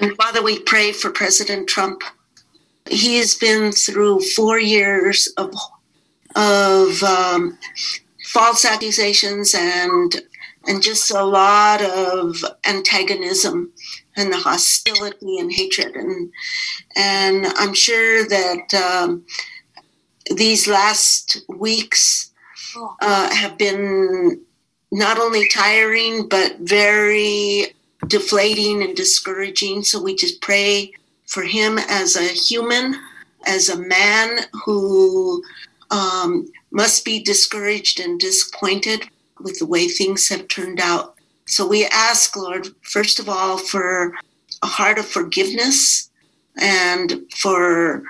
And Father, we pray for President Trump. He has been through 4 years of false accusations and just a lot of antagonism and the hostility and hatred. And I'm sure that these last weeks have been not only tiring, but very deflating and discouraging. So we just pray for him as a human, as a man who must be discouraged and disappointed with the way things have turned out. So we ask, Lord, first of all, for a heart of forgiveness and for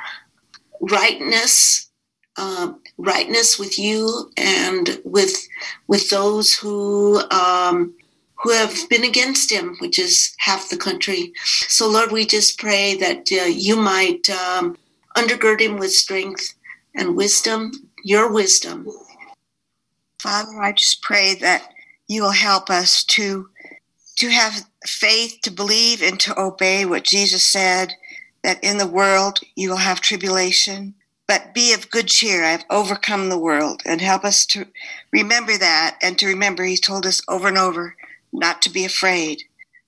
rightness with you and with those who have been against him, which is half the country. So, Lord, we just pray that you might undergird him with strength and wisdom, your wisdom. Father, I just pray that you will help us to have faith, to believe, and to obey what Jesus said, that in the world you will have tribulation. But be of good cheer, I have overcome the world. And help us to remember that and to remember he's told us over and over not to be afraid.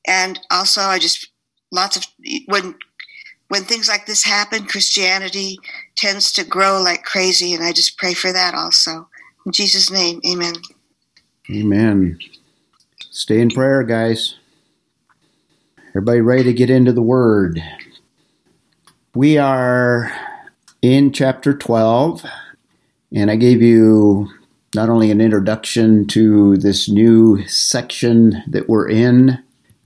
And also when things like this happen, Christianity tends to grow like crazy. And I just pray for that also. In Jesus' name, amen. Amen. Stay in prayer, guys. Everybody ready to get into the Word. We are in chapter 12, and I gave you not only an introduction to this new section that we're in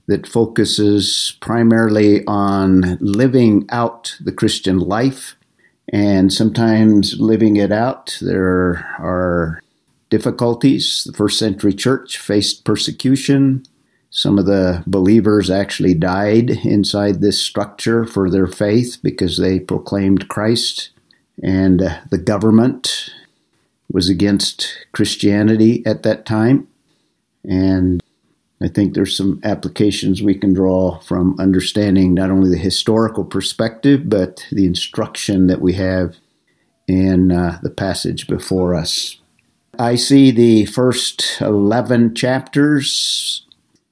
that focuses primarily on living out the Christian life, and sometimes living it out. There are difficulties. The first century church faced persecution. Some of the believers actually died inside this structure for their faith because they proclaimed Christ, and the government was against Christianity at that time. And I think there's some applications we can draw from understanding not only the historical perspective, but the instruction that we have in the passage before us. I see the first 11 chapters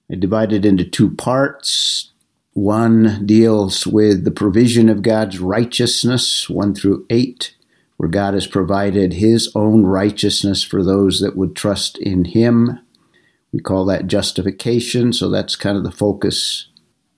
divided into two parts. One deals with the provision of God's righteousness, 1-8, where God has provided his own righteousness for those that would trust in him. We call that justification, so that's kind of the focus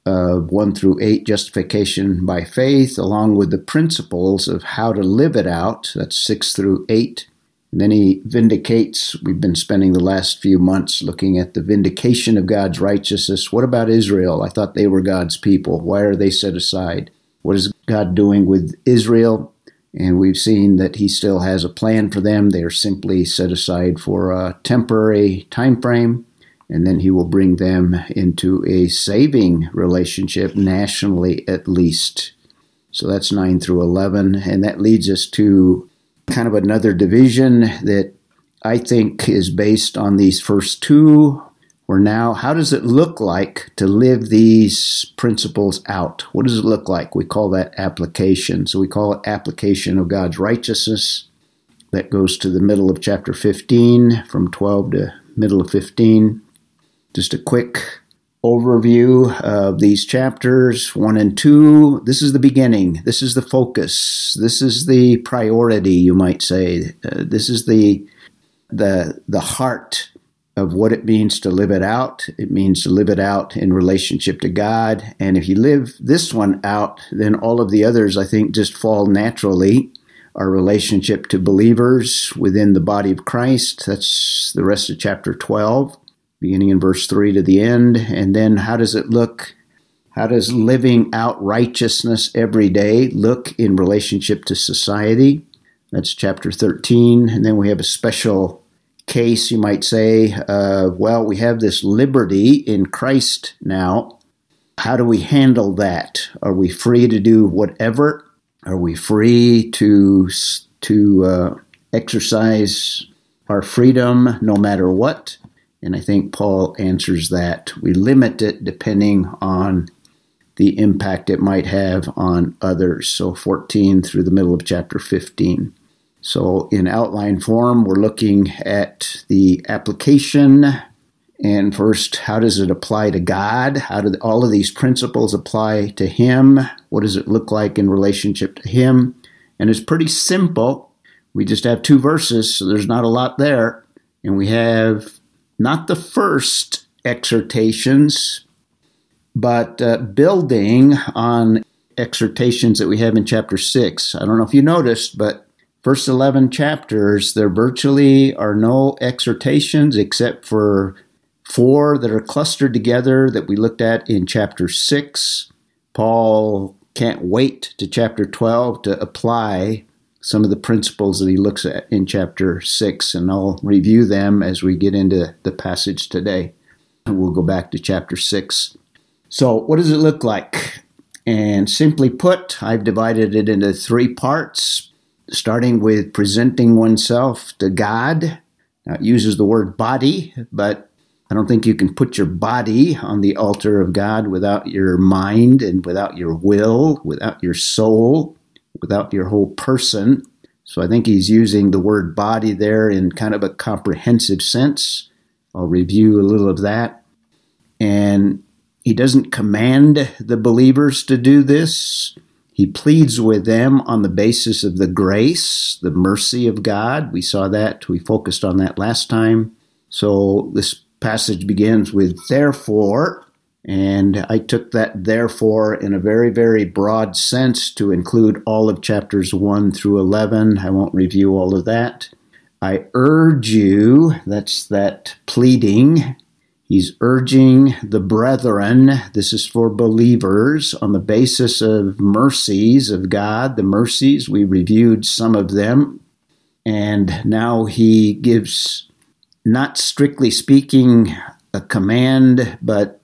of 1-8, justification by faith, along with the principles of how to live it out, that's 6-8. And then he vindicates. We've been spending the last few months looking at the vindication of God's righteousness. What about Israel? I thought they were God's people. Why are they set aside? What is God doing with Israel? And we've seen that he still has a plan for them. They are simply set aside for a temporary time frame, and then he will bring them into a saving relationship, nationally at least. So that's 9-11, and that leads us to kind of another division that I think is based on these first two, where now, how does it look like to live these principles out? What does it look like? We call that application. So we call it application of God's righteousness. That goes to the middle of chapter 15, from 12 to middle of 15. Just a quick overview of these chapters, 1 and 2. This is the beginning. This is the focus. This is the priority, you might say. This is the heart of what it means to live it out. It means to live it out in relationship to God. And if you live this one out, then all of the others, I think, just fall naturally. Our relationship to believers within the body of Christ, that's the rest of chapter 12, beginning in verse 3 to the end. And then how does it look? How does living out righteousness every day look in relationship to society? That's chapter 13. And then we have a special case, you might say, we have this liberty in Christ now. How do we handle that? Are we free to do whatever? Are we free to exercise our freedom no matter what? And I think Paul answers that. We limit it depending on the impact it might have on others. So 14 through the middle of chapter 15. So in outline form, we're looking at the application. And first, how does it apply to God? How do all of these principles apply to Him? What does it look like in relationship to Him? And it's pretty simple. We just have two verses, so there's not a lot there. And we have not the first exhortations, but building on exhortations that we have in chapter 6. I don't know if you noticed, but first 11 chapters, there virtually are no exhortations except for four that are clustered together that we looked at in chapter 6. Paul can't wait to chapter 12 to apply some of the principles that he looks at in chapter 6, and I'll review them as we get into the passage today. We'll go back to chapter 6. So what does it look like? And simply put, I've divided it into three parts, starting with presenting oneself to God. Now, it uses the word body, but I don't think you can put your body on the altar of God without your mind and without your will, without your soul, without your whole person. So I think he's using the word body there in kind of a comprehensive sense. I'll review a little of that. And he doesn't command the believers to do this. He pleads with them on the basis of the grace, the mercy of God. We saw that. We focused on that last time. So this passage begins with therefore. And I took that therefore in a very, very broad sense to include all of chapters 1 through 11. I won't review all of that. I urge you, that's that pleading. He's urging the brethren, this is for believers, on the basis of mercies of God, the mercies. We reviewed some of them. And now he gives, not strictly speaking, a command, but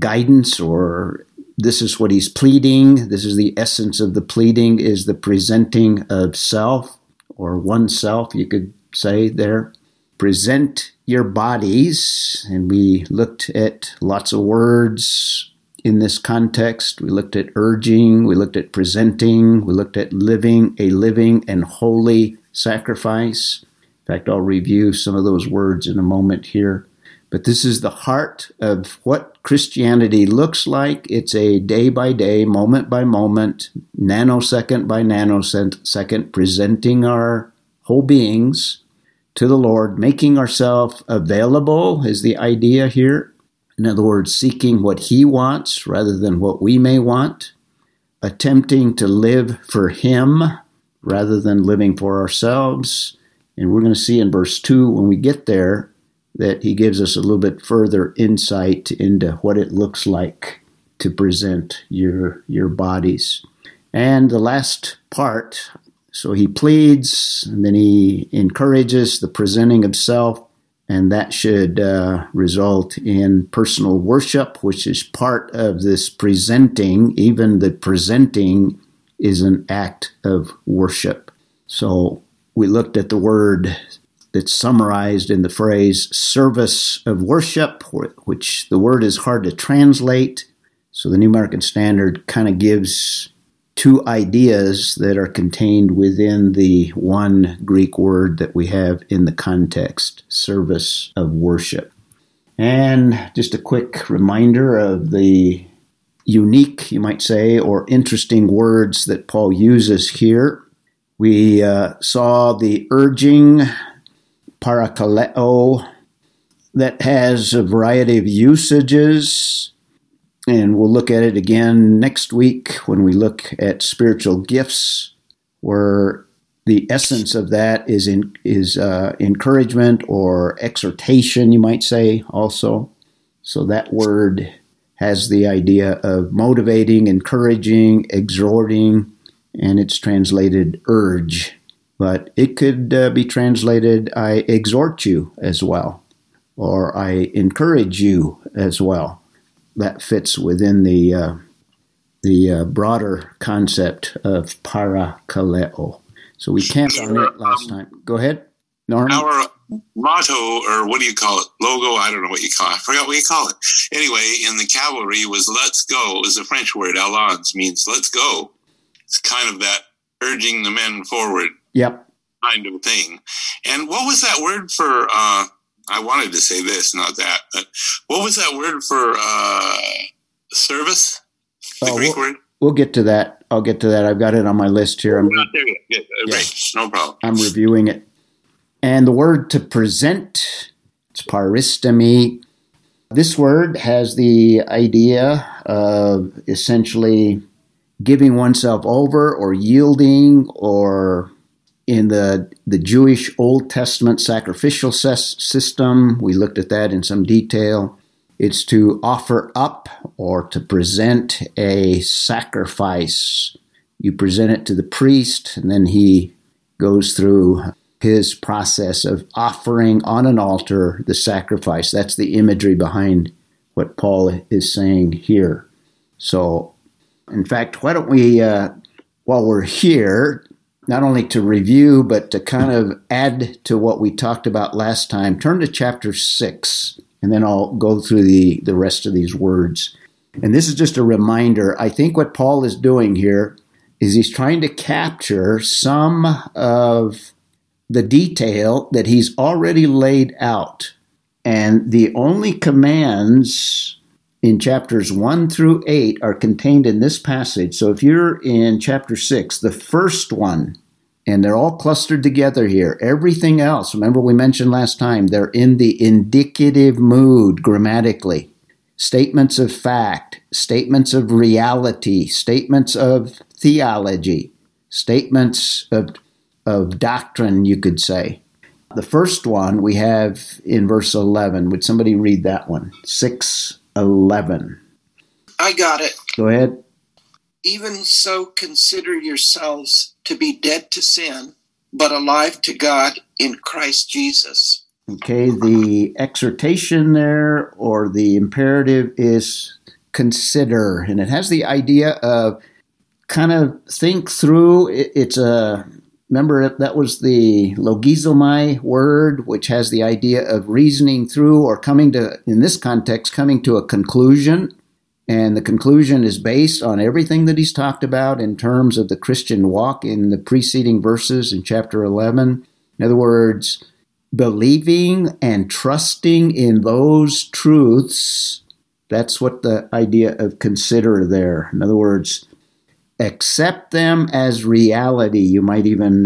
guidance, or this is what he's pleading. This is the essence of the pleading, is the presenting of self or oneself, you could say there. Present your bodies. And we looked at lots of words in this context. We looked at urging. We looked at presenting. We looked at living a living and holy sacrifice. In fact, I'll review some of those words in a moment here. But this is the heart of what Christianity looks like. It's a day-by-day, moment-by-moment, nanosecond-by-nanosecond, presenting our whole beings to the Lord, making ourselves available is the idea here. In other words, seeking what He wants rather than what we may want, attempting to live for Him rather than living for ourselves. And we're going to see in verse 2 when we get there, that he gives us a little bit further insight into what it looks like to present your bodies. And the last part, so he pleads, and then he encourages the presenting of self, and that should result in personal worship, which is part of this presenting. Even the presenting is an act of worship. So we looked at the word that's summarized in the phrase service of worship, which the word is hard to translate. So the New American Standard kind of gives two ideas that are contained within the one Greek word that we have in the context, service of worship. And just a quick reminder of the unique, you might say, or interesting words that Paul uses here. We saw the urging, parakaleo, that has a variety of usages, and we'll look at it again next week when we look at spiritual gifts, where the essence of that is encouragement or exhortation, you might say, also. So that word has the idea of motivating, encouraging, exhorting, and it's translated urge. But it could be translated, I exhort you as well, or I encourage you as well. That fits within the broader concept of parakaleo. So we camped on it last time. Go ahead. Norm? Our motto, or what do you call it? Logo? I don't know what you call it. I forgot what you call it. Anyway, in the cavalry was "let's go." It was a French word. "Allons" means "let's go." It's kind of that urging the men forward. Yep. Kind of thing. And what was that word for? I wanted to say this, not that. But what was that word for service? The Greek word. We'll get to that. I'll get to that. I've got it on my list here. I'm not there yet. Yeah, right. No problem. I'm reviewing it. And the word to present, it's paristemi. This word has the idea of essentially giving oneself over or yielding, or in the Jewish Old Testament sacrificial system, we looked at that in some detail. It's to offer up or to present a sacrifice. You present it to the priest, and then he goes through his process of offering on an altar the sacrifice. That's the imagery behind what Paul is saying here. So, in fact, why don't we, while we're here, not only to review, but to kind of add to what we talked about last time, turn to chapter 6. And then I'll go through the rest of these words. And this is just a reminder. I think what Paul is doing here is he's trying to capture some of the detail that he's already laid out. And the only commands in chapters 1 through 8 are contained in this passage. So if you're in chapter 6, the first one, and they're all clustered together here. Everything else, remember we mentioned last time, they're in the indicative mood grammatically. Statements of fact, statements of reality, statements of theology, statements of doctrine, you could say. The first one we have in verse 11. Would somebody read that one? 6:11. I got it. Go ahead. Even so, consider yourselves to be dead to sin, but alive to God in Christ Jesus. Okay, the exhortation there, or the imperative, is consider. And it has the idea of kind of think through. It's a, remember that was the logizomai word, which has the idea of reasoning through or coming to, in this context, coming to a conclusion. And the conclusion is based on everything that he's talked about in terms of the Christian walk in the preceding verses in chapter 11. In other words, believing and trusting in those truths, that's what the idea of consider there. In other words, accept them as reality. You might even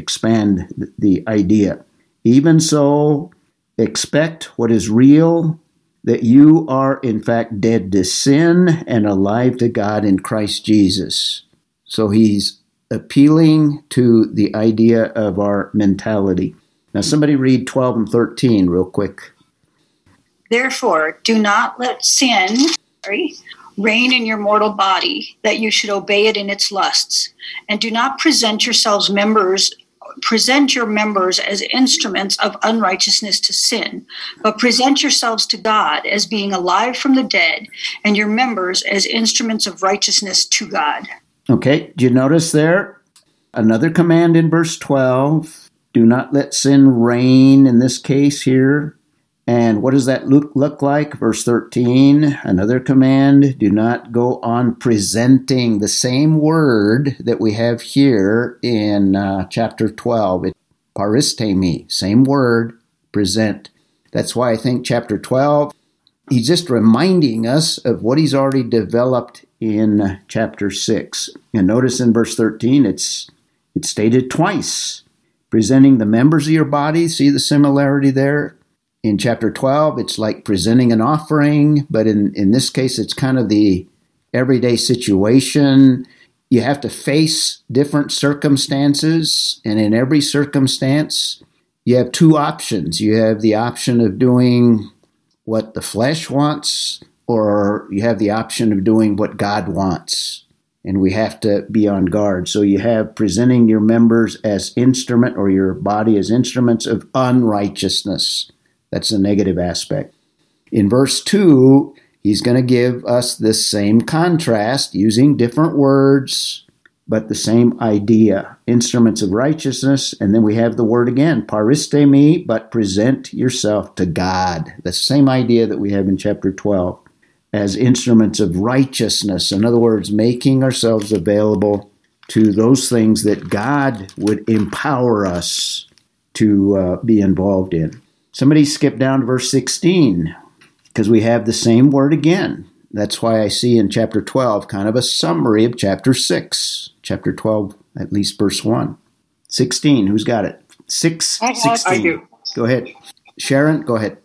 expand the idea. Even so, expect what is real, that you are, in fact, dead to sin and alive to God in Christ Jesus. So he's appealing to the idea of our mentality. Now, somebody read 12 and 13 real quick. Therefore, do not let sin reign in your mortal body, that you should obey it in its lusts. And do not present your members as instruments of unrighteousness to sin, but present yourselves to God as being alive from the dead, and your members as instruments of righteousness to God. Okay, do you notice there? Another command in verse 12, do not let sin reign in this case here. And what does that look like? Verse 13, another command, do not go on presenting the same word that we have here in chapter 12. It, paristemi, same word, present. That's why I think chapter 12, he's just reminding us of what he's already developed in chapter 6. And notice in verse 13, it's stated twice, presenting the members of your body. See the similarity there? In chapter 12, it's like presenting an offering, but in this case, it's kind of the everyday situation. You have to face different circumstances, and in every circumstance, you have two options. You have the option of doing what the flesh wants, or you have the option of doing what God wants, and we have to be on guard. So you have presenting your members as instrument, or your body as instruments of unrighteousness. That's the negative aspect. In verse 2, he's going to give us this same contrast using different words, but the same idea, instruments of righteousness. And then we have the word again, paristemi, but present yourself to God. The same idea that we have in chapter 12 as instruments of righteousness. In other words, making ourselves available to those things that God would empower us to be involved in. Somebody skip down to verse 16, because we have the same word again. That's why I see in chapter 12 kind of a summary of chapter 6. Chapter 12, at least verse 1. 16, who's got it? 16. I do. Go ahead. Sharon, go ahead.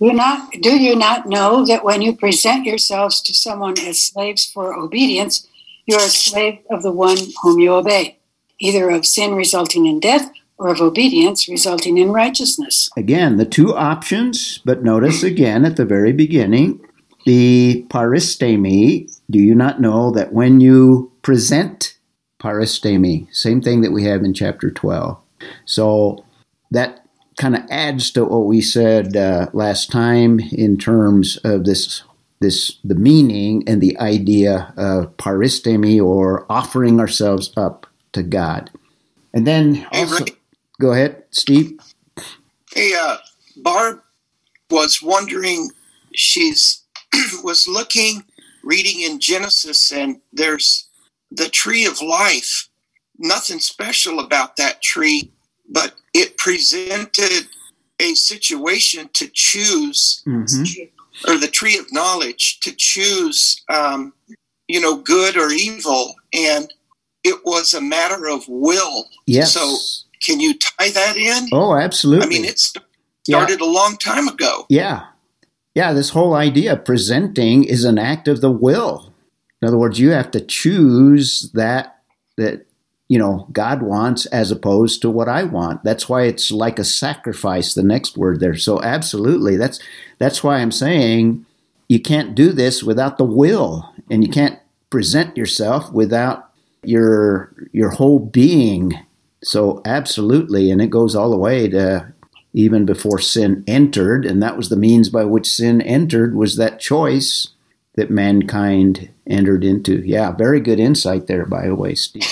Do you not know that when you present yourselves to someone as slaves for obedience, you are a slave of the one whom you obey, either of sin resulting in death or of obedience resulting in righteousness? Again, the two options, but notice again at the very beginning, the paristemi, do you not know that when you present, paristemi, same thing that we have in chapter 12. So that kind of adds to what we said last time in terms of this the meaning and the idea of paristemi, or offering ourselves up to God. And then also, go ahead, Steve. Hey, Barb was wondering, she's was looking, reading in Genesis, and there's the tree of life. Nothing special about that tree, but it presented a situation to choose, mm-hmm. or the tree of knowledge to choose, good or evil. And it was a matter of will. Yes. So can you tie that in? Oh, absolutely. I mean, it started a long time ago. Yeah. Yeah, this whole idea of presenting is an act of the will. In other words, you have to choose that God wants as opposed to what I want. That's why it's like a sacrifice, the next word there. So absolutely, that's why I'm saying you can't do this without the will, and you can't present yourself without your whole being. So absolutely, and it goes all the way to even before sin entered, and that was the means by which sin entered, was that choice that mankind entered into. Yeah, very good insight there, by the way, Steve.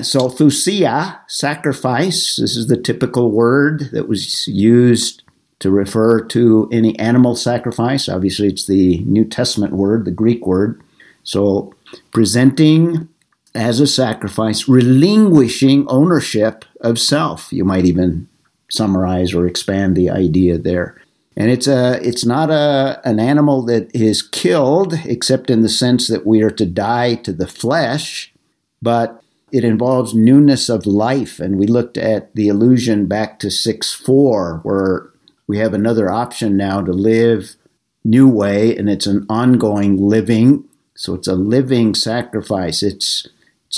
So thusia, sacrifice, this is the typical word that was used to refer to any animal sacrifice. Obviously, it's the New Testament word, the Greek word. So presenting as a sacrifice, relinquishing ownership of self, you might even summarize or expand the idea there. And it's not an animal that is killed, except in the sense that we are to die to the flesh, but it involves newness of life. And we looked at the allusion back to 6:4, where we have another option now to live new way, and it's an ongoing living. So it's a living sacrifice. It's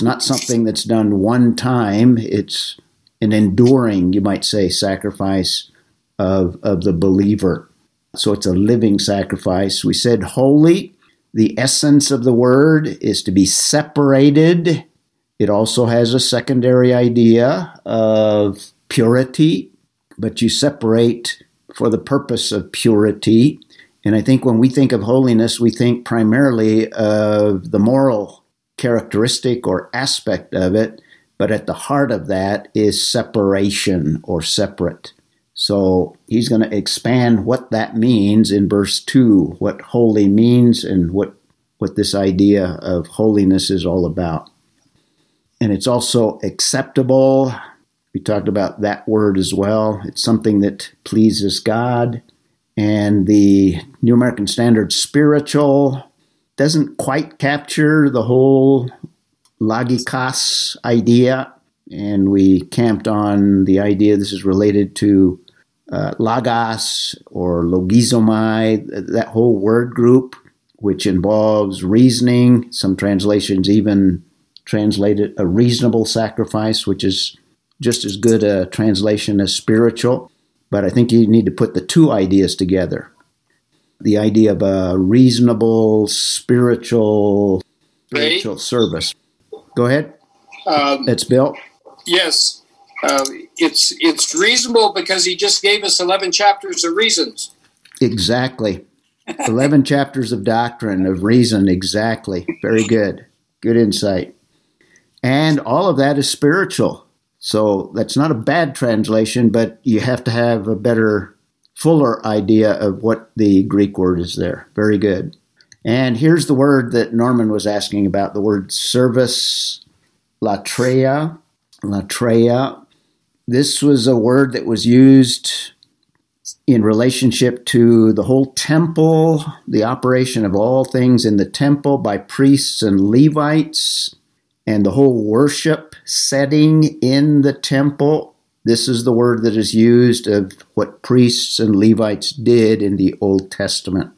not something that's done one time. It's an enduring, you might say, sacrifice of the believer. So it's a living sacrifice. We said holy. The essence of the word is to be separated. It also has a secondary idea of purity, but you separate for the purpose of purity. And I think when we think of holiness, we think primarily of the moral characteristic or aspect of it. But at the heart of that is separation or separate. So he's going to expand what that means in verse 2, what holy means and what this idea of holiness is all about. And it's also acceptable. We talked about that word as well. It's something that pleases God. And the New American Standard, spiritual, doesn't quite capture the whole logikos idea, and we camped on the idea this is related to logos or logizomai, that whole word group, which involves reasoning. Some translations even translate it a reasonable sacrifice, which is just as good a translation as spiritual. But I think you need to put the two ideas together. The idea of a reasonable spiritual service. Go ahead. That's Bill. Yes. It's reasonable because he just gave us 11 chapters of reasons. Exactly. 11 chapters of doctrine, of reason, exactly. Very good. Good insight. And all of that is spiritual. So that's not a bad translation, but you have to have a better, fuller idea of what the Greek word is there. Very good. And here's the word that Norman was asking about, the word service, latreia, latreia. This was a word that was used in relationship to the whole temple, the operation of all things in the temple by priests and Levites, and the whole worship setting in the temple. This is the word that is used of what priests and Levites did in the Old Testament.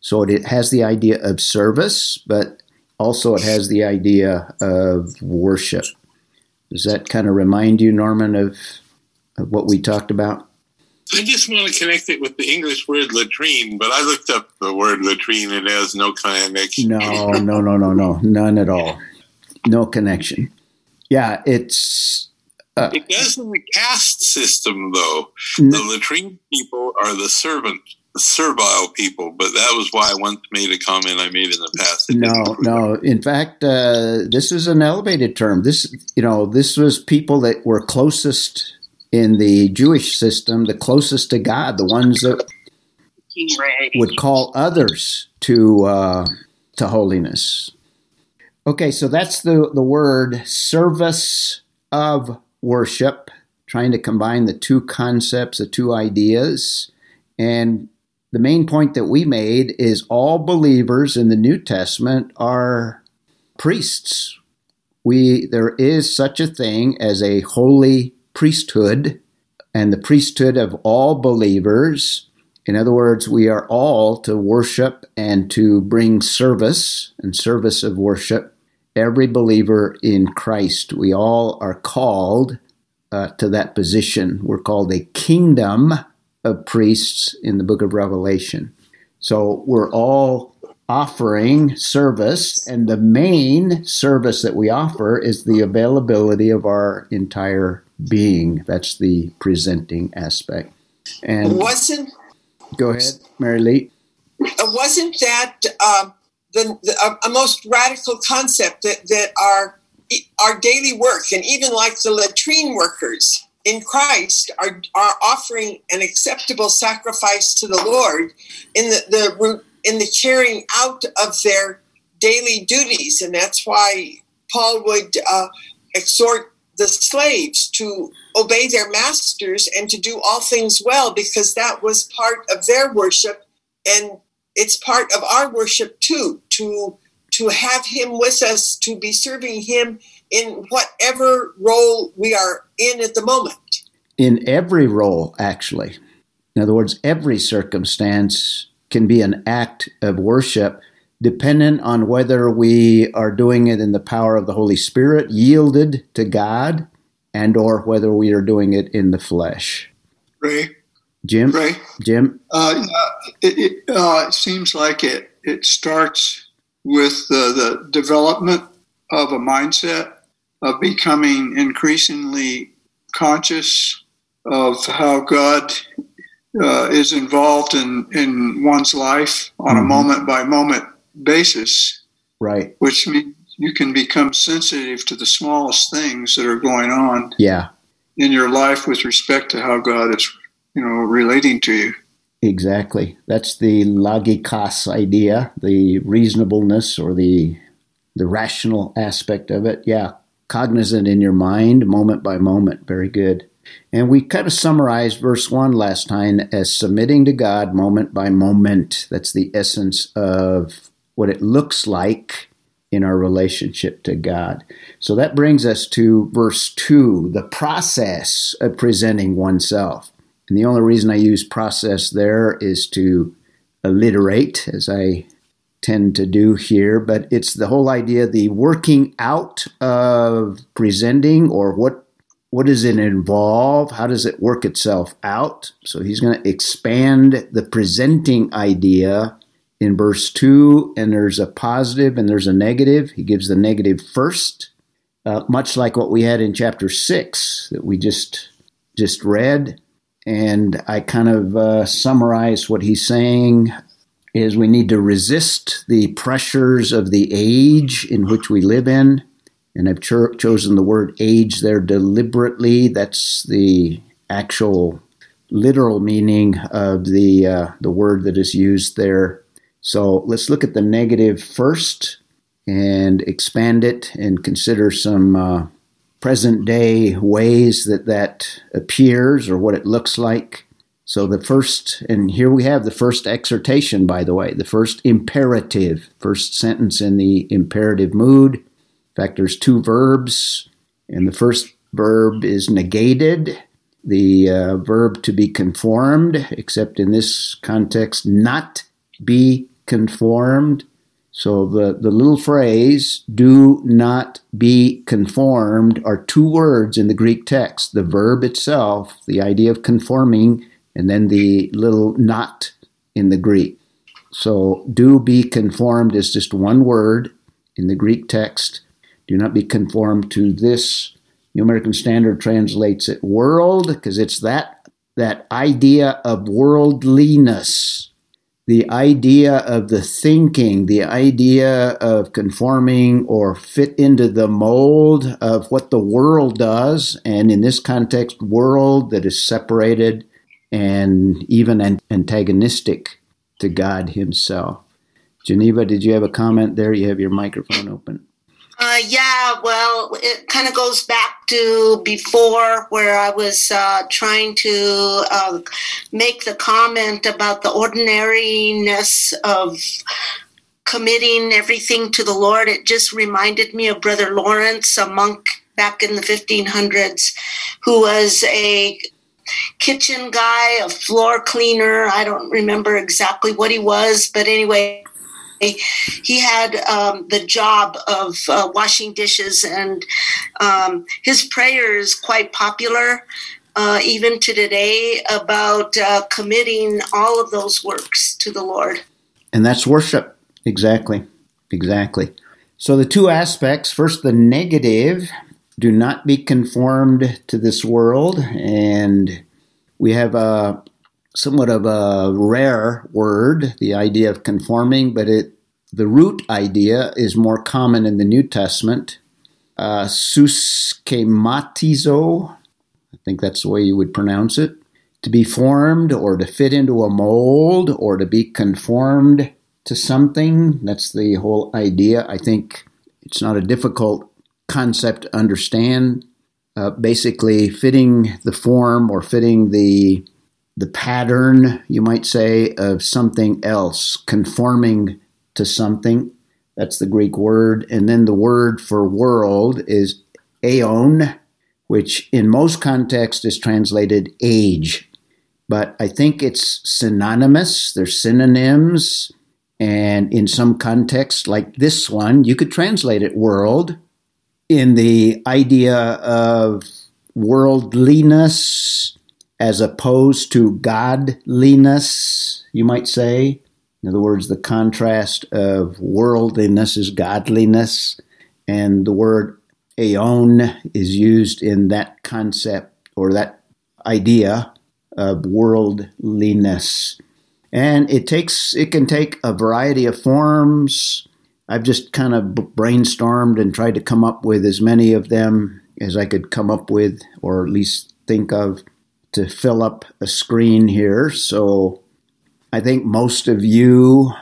So it has the idea of service, but also it has the idea of worship. Does that kind of remind you, Norman, of what we talked about? I just want to connect it with the English word latrine, but I looked up the word latrine and it has no connection. No, none at all. No connection. Yeah, it's... it does in the caste system, though. The latrine people are the servant, the servile people, but that was why I once made a comment I made in the past. No. In fact, this is an elevated term. This was people that were closest... in the Jewish system, the closest to God, the ones that would call others to holiness. Okay, so that's the word service of worship, trying to combine the two concepts, the two ideas. And the main point that we made is all believers in the New Testament are priests. There is such a thing as a holy priesthood, and the priesthood of all believers. In other words, we are all to worship and to bring service and service of worship. Every believer in Christ, we all are called to that position. We're called a kingdom of priests in the book of Revelation. So we're all offering service, and the main service that we offer is the availability of our entire being. That's the presenting aspect. And go ahead, Mary Lee. Wasn't that a most radical concept that our daily work, and even like the latrine workers in Christ, are offering an acceptable sacrifice to the Lord in the carrying out of their daily duties, and that's why Paul would exhort the slaves to obey their masters and to do all things well, because that was part of their worship, and it's part of our worship too, to have him with us, to be serving him in whatever role we are in at the moment. In every role, actually. In other words, every circumstance can be an act of worship, dependent on whether we are doing it in the power of the Holy Spirit, yielded to God, and or whether we are doing it in the flesh. Ray? Jim? Ray? Jim? It seems like it starts with the development of a mindset of becoming increasingly conscious of how God is involved in one's life on a moment-by-moment basis. Right. Which means you can become sensitive to the smallest things that are going on in your life with respect to how God is, relating to you. Exactly. That's the logikos idea, the reasonableness or the rational aspect of it. Yeah. Cognizant in your mind, moment by moment. Very good. And we kind of summarized verse 1 last time as submitting to God moment by moment. That's the essence of what it looks like in our relationship to God. So that brings us to verse 2, the process of presenting oneself. And the only reason I use process there is to alliterate, as I tend to do here, but it's the whole idea, the working out of presenting, or what does it involve? How does it work itself out? So he's going to expand the presenting idea in verse 2, and there's a positive and there's a negative. He gives the negative first, much like what we had in chapter 6 that we just read. And I kind of summarize what he's saying is we need to resist the pressures of the age in which we live in. and I've chosen the word age there deliberately. That's the actual literal meaning of the word that is used there. So let's look at the negative first and expand it and consider some present day ways that appears or what it looks like. So the first, and here we have the first exhortation, by the way, the first imperative, first sentence in the imperative mood. In fact, there's two verbs, and the first verb is negated, the verb to be conformed, except in this context, not be conformed. So the little phrase, do not be conformed, are two words in the Greek text. The verb itself, the idea of conforming, and then the little not in the Greek. So do be conformed is just one word in the Greek text. Do not be conformed to this. New American Standard translates it world, because it's that idea of worldliness, the idea of the thinking, the idea of conforming or fit into the mold of what the world does. And in this context, world that is separated and even antagonistic to God himself. Geneva, did you have a comment there? You have your microphone open. Well, it kind of goes back to before where I was trying to make the comment about the ordinariness of committing everything to the Lord. It just reminded me of Brother Lawrence, a monk back in the 1500s, who was a kitchen guy, a floor cleaner. I don't remember exactly what he was, but anyway, he had the job of washing dishes, and his prayer is quite popular even to today about committing all of those works to the Lord. And that's worship. Exactly. So the two aspects, first the negative, do not be conformed to this world. And we have a somewhat of a rare word, the idea of conforming, but the root idea is more common in the New Testament. Suschematizo, I think that's the way you would pronounce it, to be formed or to fit into a mold or to be conformed to something. That's the whole idea. I think it's not a difficult concept to understand, basically fitting the form or fitting the pattern, you might say, of something else, conforming to something. That's the Greek word. And then the word for world is aeon, which in most contexts is translated age. But I think it's synonymous. They're synonyms. And in some contexts, like this one, you could translate it world in the idea of worldliness as opposed to godliness, you might say. In other words, the contrast of worldliness is godliness, and the word aeon is used in that concept or that idea of worldliness. And it can take a variety of forms. I've just kind of brainstormed and tried to come up with as many of them as I could come up with, or at least think of, to fill up a screen here. So I think most of you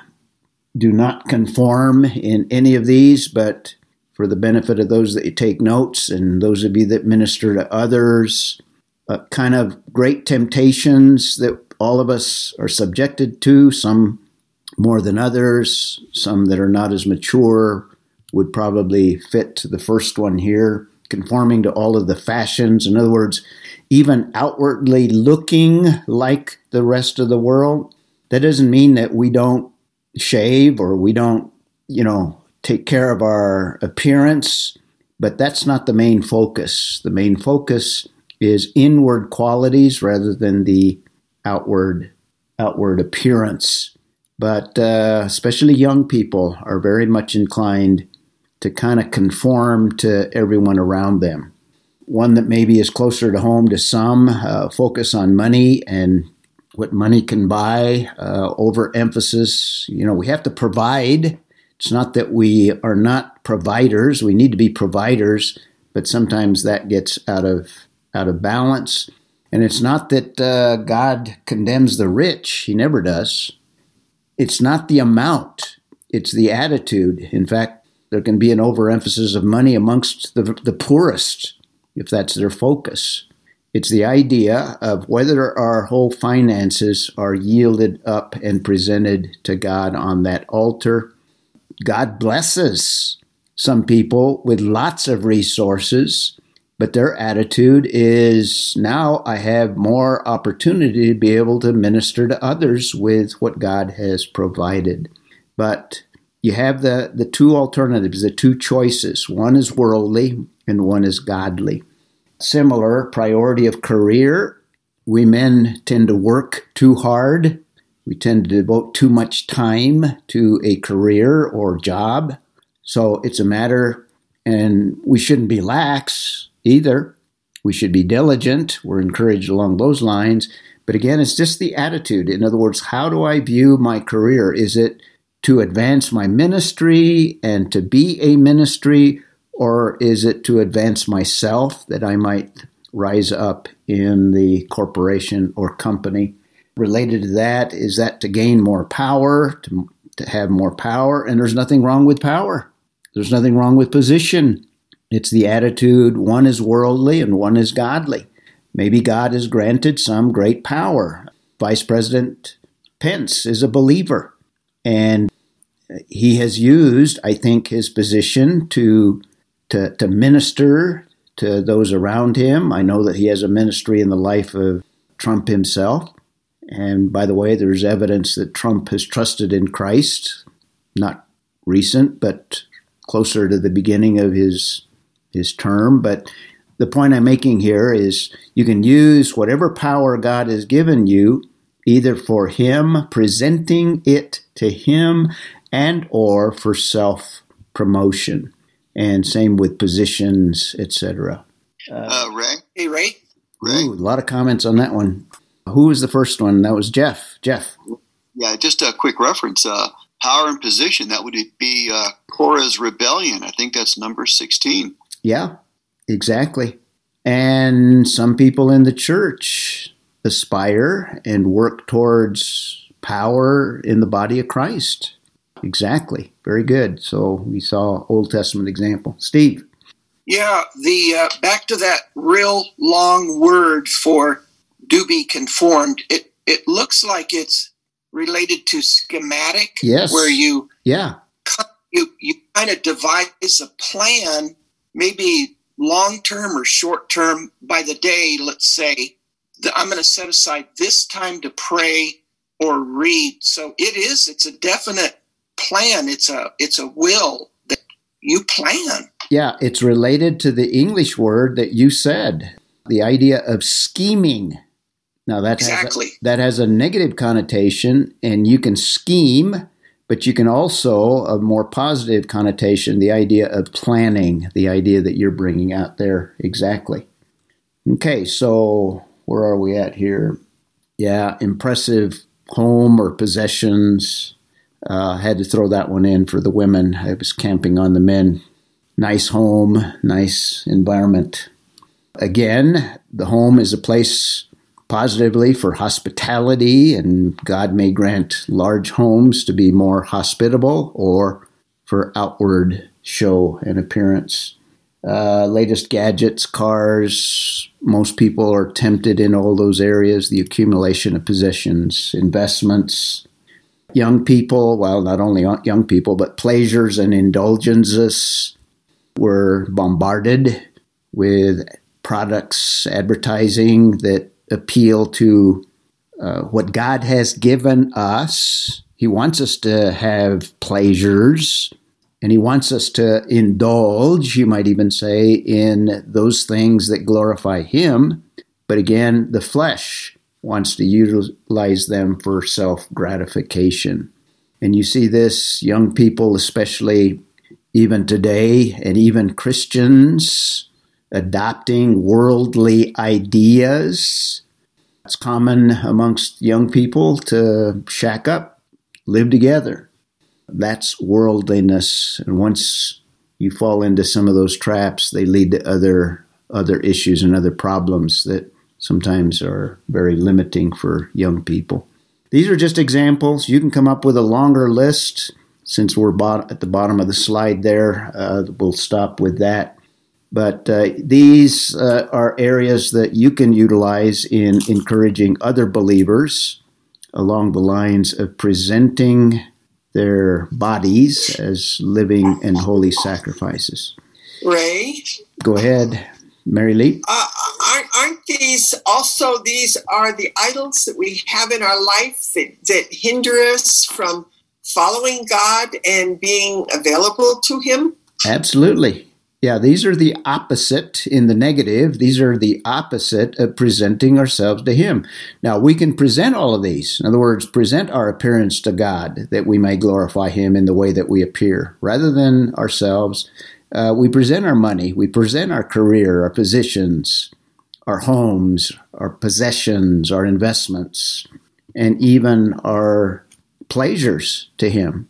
do not conform in any of these, but for the benefit of those that take notes and those of you that minister to others, kind of great temptations that all of us are subjected to, some more than others, some that are not as mature would probably fit to the first one here, conforming to all of the fashions. In other words, even outwardly looking like the rest of the world. That doesn't mean that we don't shave or we don't, take care of our appearance, but that's not the main focus. The main focus is inward qualities rather than the outward appearance. But especially young people are very much inclined to kind of conform to everyone around them. One that maybe is closer to home to some, focus on money and what money can buy, overemphasis. We have to provide. It's not that we are not providers. We need to be providers, but sometimes that gets out of balance. And it's not that God condemns the rich. He never does. It's not the amount. It's the attitude. In fact, there can be an overemphasis of money amongst the poorest, if that's their focus. It's the idea of whether our whole finances are yielded up and presented to God on that altar. God blesses some people with lots of resources, but their attitude is, now I have more opportunity to be able to minister to others with what God has provided. But you have the two alternatives, the two choices. One is worldly and one is godly. Similar priority of career. We men tend to work too hard. We tend to devote too much time to a career or job. So it's a matter, and we shouldn't be lax either. We should be diligent. We're encouraged along those lines. But again, it's just the attitude. In other words, how do I view my career? Is it to advance my ministry and to be a ministry, or is it to advance myself that I might rise up in the corporation or company? Related to that, is that to gain more power, to have more power? And there's nothing wrong with power. There's nothing wrong with position. It's the attitude, one is worldly and one is godly. Maybe God has granted some great power. Vice President Pence is a believer. And he has used, I think, his position to minister to those around him. I know that he has a ministry in the life of Trump himself. And by the way, there's evidence that Trump has trusted in Christ, not recent, but closer to the beginning of his term. But the point I'm making here is you can use whatever power God has given you, either for him, presenting it to him, and or for self-promotion. And same with positions, etc. Ray? Hey, Ray? Ooh, a lot of comments on that one. Who was the first one? That was Jeff. Jeff. Yeah, just a quick reference. Power and position, that would be Korah's rebellion. I think that's number 16. Yeah, exactly. And some people in the church aspire and work towards power in the body of Christ. Exactly. Very good. So we saw Old Testament example. Steve. Yeah, back to that real long word for do be conformed. It looks like it's related to schematic. Yes. Where you kind of devise a plan, maybe long-term or short-term, by the day, let's say, I'm going to set aside this time to pray or read. So it's a definite plan. It's a will that you plan. Yeah, it's related to the English word that you said, the idea of scheming. Now that exactly. That has a negative connotation, and you can scheme, but you can also a more positive connotation, the idea of planning, the idea that you're bringing out there. Exactly. Okay, so where are we at here? Yeah, impressive home or possessions. Had to throw that one in for the women. I was camping on the men. Nice home, nice environment. Again, the home is a place positively for hospitality, and God may grant large homes to be more hospitable or for outward show and appearance. Latest gadgets, cars, most people are tempted in all those areas, the accumulation of possessions, investments. Young people, well, not only young people, but pleasures and indulgences were bombarded with products, advertising that appeal to what God has given us. He wants us to have pleasures, and he wants us to indulge, you might even say, in those things that glorify him. But again, the flesh wants to utilize them for self-gratification. And you see this, young people especially, even today, and even Christians adopting worldly ideas. It's common amongst young people to shack up, live together. That's worldliness. And once you fall into some of those traps, they lead to other issues and other problems that sometimes are very limiting for young people. These are just examples. You can come up with a longer list. Since we're at the bottom of the slide there, we'll stop with that. But these are areas that you can utilize in encouraging other believers along the lines of presenting their bodies as living and holy sacrifices. Ray? Go ahead, Mary Lee. Aren't these also, these are the idols that we have in our life that hinder us from following God and being available to Him? Absolutely. Yeah, these are the opposite in the negative. These are the opposite of presenting ourselves to Him. Now, we can present all of these. In other words, present our appearance to God that we may glorify Him in the way that we appear. Rather than ourselves, we present our money, we present our career, our positions, our homes, our possessions, our investments, and even our pleasures to Him.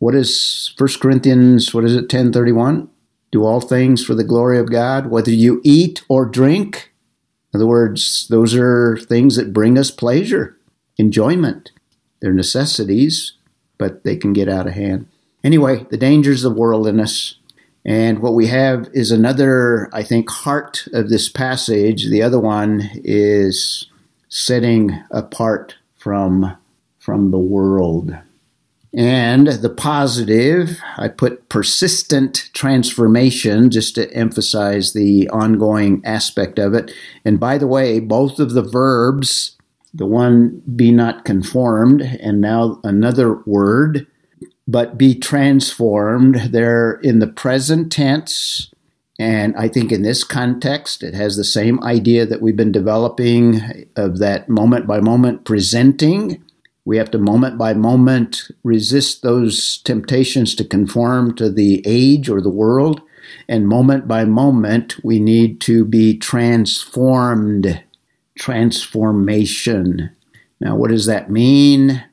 What is 1 Corinthians, 10:31? Do all things for the glory of God, whether you eat or drink. In other words, those are things that bring us pleasure, enjoyment. They're necessities, but they can get out of hand. Anyway, the dangers of worldliness. And what we have is another, I think, heart of this passage. The other one is setting apart from the world. And the positive, I put persistent transformation just to emphasize the ongoing aspect of it. And by the way, both of the verbs, the one be not conformed, and now another word, but be transformed, they're in the present tense. And I think in this context, it has the same idea that we've been developing of that moment by moment presenting. We have to moment by moment resist those temptations to conform to the age or the world. And moment by moment, we need to be transformed. Transformation. Now, what does that mean?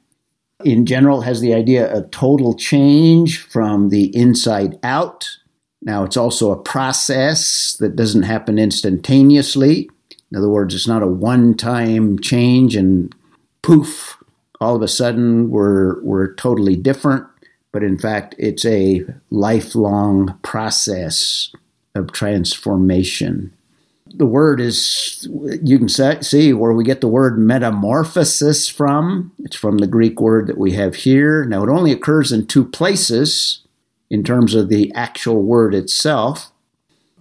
In general, it has the idea of total change from the inside out. Now, it's also a process that doesn't happen instantaneously. In other words, it's not a one-time change and poof, all of a sudden, we're totally different, but in fact, it's a lifelong process of transformation. The word is, you can see where we get the word metamorphosis from. It's from the Greek word that we have here. Now, it only occurs in two places in terms of the actual word itself,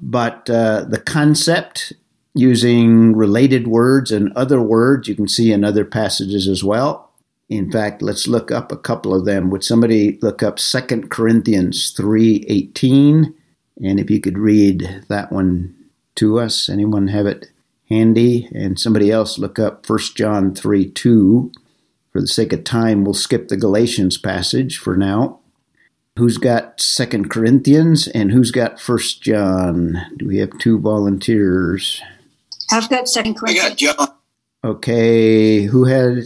but the concept using related words and other words, you can see in other passages as well. In fact, let's look up a couple of them. Would somebody look up 2 Corinthians 3:18? And if you could read that one to us. Anyone have it handy? And somebody else look up 1 John 3:2. For the sake of time, we'll skip the Galatians passage for now. Who's got 2 Corinthians and who's got 1 John? Do we have two volunteers? I've got 2 Corinthians. I got John. Okay, who had...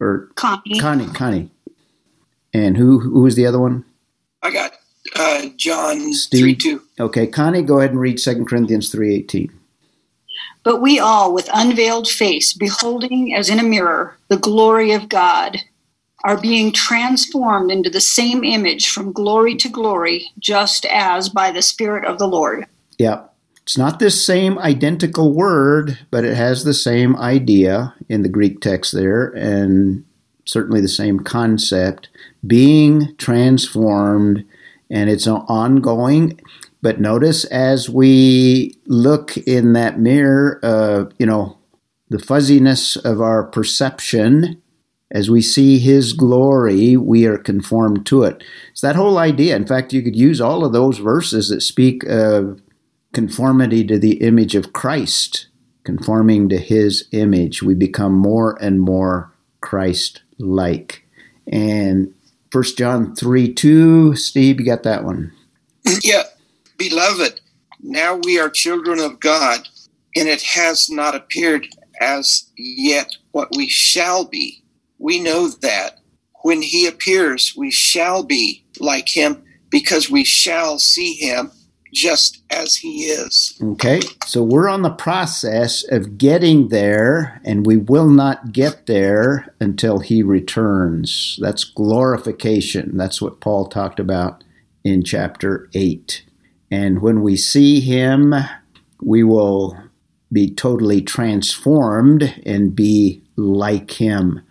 Or Connie. And who was the other one? I got John 3:2. Okay, Connie, go ahead and read 2 Corinthians 3:18. But we all, with unveiled face, beholding as in a mirror the glory of God, are being transformed into the same image from glory to glory, just as by the Spirit of the Lord. Yeah. It's not this same identical word, but it has the same idea in the Greek text there, and certainly the same concept, being transformed, and it's ongoing. But notice as we look in that mirror, the fuzziness of our perception, as we see His glory, we are conformed to it. It's that whole idea. In fact, you could use all of those verses that speak of conformity to the image of Christ, conforming to His image. We become more and more Christ-like. And 1 John 3:2, Steve, you got that one? Yeah. Beloved, now we are children of God, and it has not appeared as yet what we shall be. We know that when He appears, we shall be like Him, because we shall see him just as he is. Okay, so we're on the process of getting there, and we will not get there until he returns. That's glorification. That's what Paul talked about in chapter 8. And when we see him, we will be totally transformed and be like him.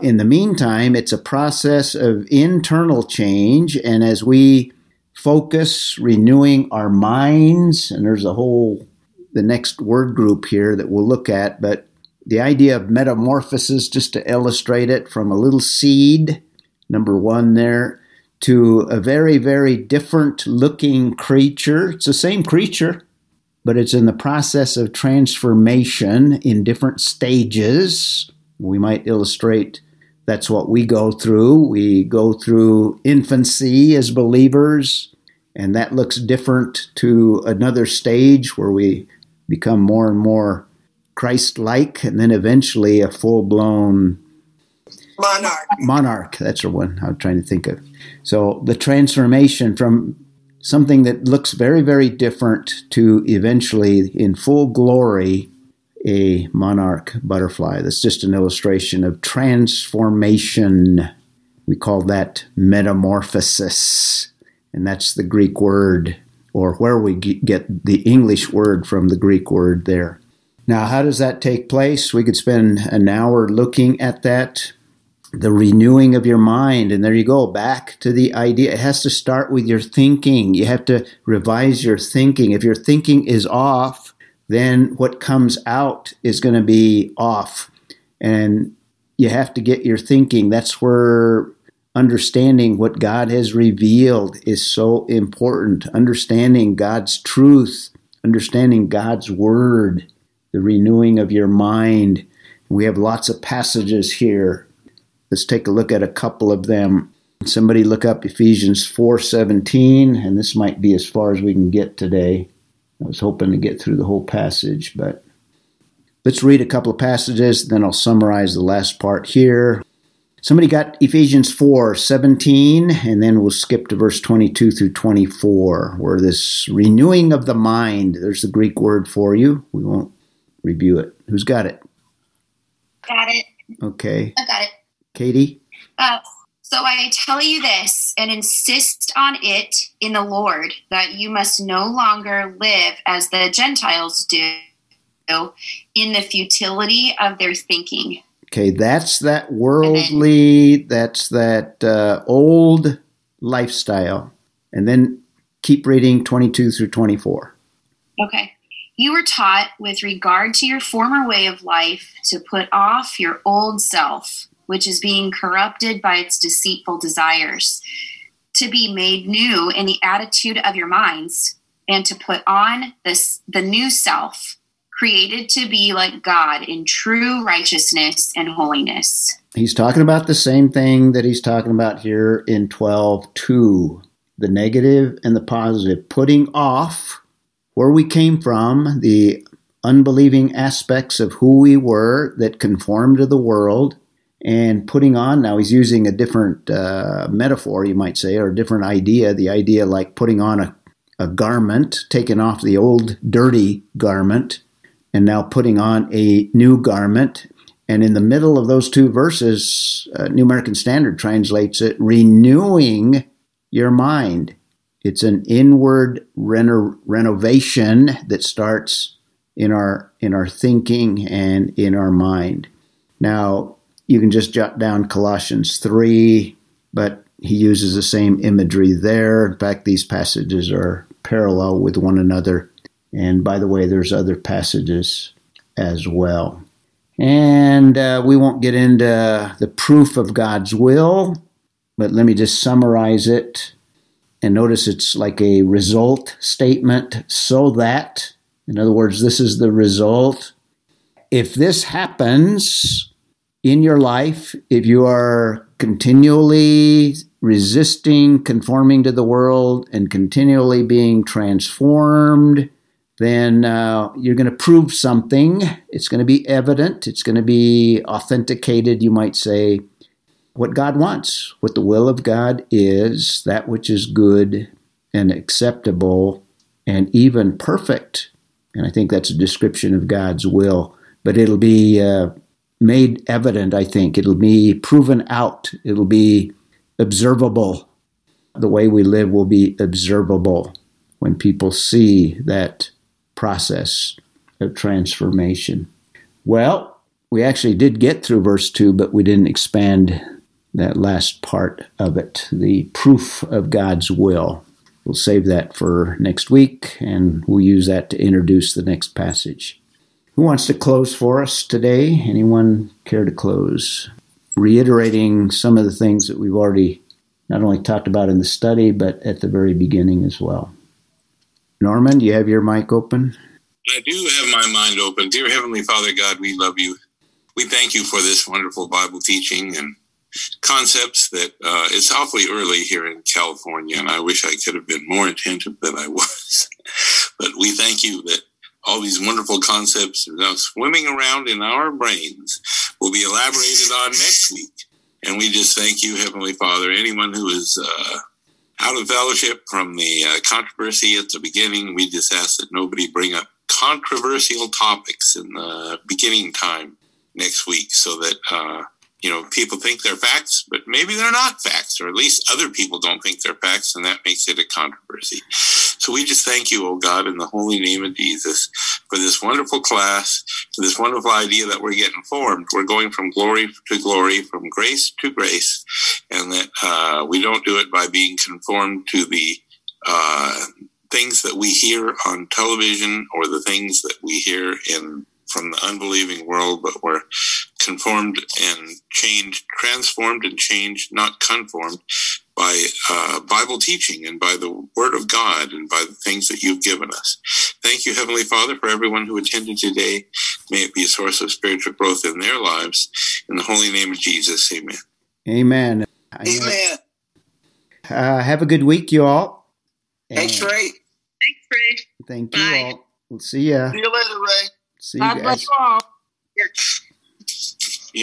In the meantime, it's a process of internal change, and as we focus, renewing our minds, and there's the next word group here that we'll look at, but the idea of metamorphosis, just to illustrate it, from a little seed, number 1 there, to a very, very different looking creature. It's the same creature, but it's in the process of transformation in different stages. We might illustrate that's what we go through. We go through infancy as believers, and that looks different to another stage where we become more and more Christ-like, and then eventually a full-blown monarch. Monarch, that's the one I'm trying to think of. So the transformation from something that looks very, very different to eventually, in full glory, a monarch butterfly. That's just an illustration of transformation. We call that metamorphosis, and that's the Greek word, or where we get the English word from the Greek word there. Now, how does that take place? We could spend an hour looking at that. The renewing of your mind, and there you go, back to the idea. It has to start with your thinking. You have to revise your thinking. If your thinking is off, then what comes out is going to be off. And you have to get your thinking. That's where understanding what God has revealed is so important. Understanding God's truth, understanding God's word, the renewing of your mind. We have lots of passages here. Let's take a look at a couple of them. Somebody look up Ephesians 4:17, and this might be as far as we can get today. I was hoping to get through the whole passage, but let's read a couple of passages, then I'll summarize the last part here. Somebody got Ephesians 4:17, and then we'll skip to verse 22 through 24, where this renewing of the mind, there's the Greek word for you. We won't review it. Who's got it? Got it. Okay. I got it. Katie? So I tell you this, and insist on it in the Lord, that you must no longer live as the Gentiles do in the futility of their thinking. Okay, that's that worldly, that's that old lifestyle. And then keep reading 22 through 24. Okay. You were taught, with regard to your former way of life, to put off your old self, which is being corrupted by its deceitful desires, to be made new in the attitude of your minds, and to put on the new self, created to be like God in true righteousness and holiness. He's talking about the same thing that he's talking about here in 12:2, the negative and the positive, putting off where we came from, the unbelieving aspects of who we were that conformed to the world, and putting on, now he's using a different metaphor, you might say, or a different idea, the idea like putting on a garment, taking off the old dirty garment, and now putting on a new garment. And in the middle of those two verses, New American Standard translates it, renewing your mind. It's an inward renovation that starts in our thinking and in our mind. Now, you can just jot down Colossians 3, but he uses the same imagery there. In fact, these passages are parallel with one another. And by the way, there's other passages as well. And we won't get into the proof of God's will, but let me just summarize it. And notice it's like a result statement, so that, in other words, this is the result. If this happens in your life, if you are continually resisting, conforming to the world, and continually being transformed, then you're going to prove something. It's going to be evident. It's going to be authenticated, you might say. what God wants, what the will of God is, that which is good and acceptable and even perfect. And I think that's a description of God's will. But it'll be made evident, I think. It'll be proven out. It'll be observable. The way we live will be observable when people see that process of transformation. Well, we actually did get through verse 2, but we didn't expand that last part of it, the proof of God's will. We'll save that for next week, and we'll use that to introduce the next passage. Who wants to close for us today? Anyone care to close? Reiterating some of the things that we've already not only talked about in the study, but at the very beginning as well. Norman, do you have your mic open? I do have my mind open. Dear Heavenly Father God, we love you. We thank you for this wonderful Bible teaching and concepts that it's awfully early here in California, and I wish I could have been more attentive than I was. But we thank you that all these wonderful concepts are now swimming around in our brains, will be elaborated on next week. And we just thank you, Heavenly Father. Anyone who is out of fellowship from the controversy at the beginning, we just ask that nobody bring up controversial topics in the beginning time next week, so that people think they're facts, but maybe they're not facts, or at least other people don't think they're facts, and that makes it a controversy. So we just thank you, oh God, in the holy name of Jesus, for this wonderful class, for this wonderful idea that we're getting formed. We're going from glory to glory, from grace to grace, and that we don't do it by being conformed to the things that we hear on television or the things that we hear from the unbelieving world, but we're conformed and changed, transformed and changed, not conformed, by Bible teaching and by the Word of God and by the things that you've given us. Thank you, Heavenly Father, for everyone who attended today. May it be a source of spiritual growth in their lives. In the holy name of Jesus, amen. Amen. Amen. Have a good week, you all. Thanks, Ray. Thank you all. We'll see ya. See you later, Ray. See you guys. Bless you all.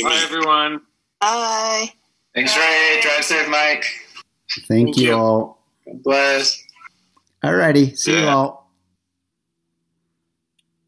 Bye, everyone. Bye. Thanks, Ray. Drive safe, Mike. Thank you all. God bless. All righty. See you all.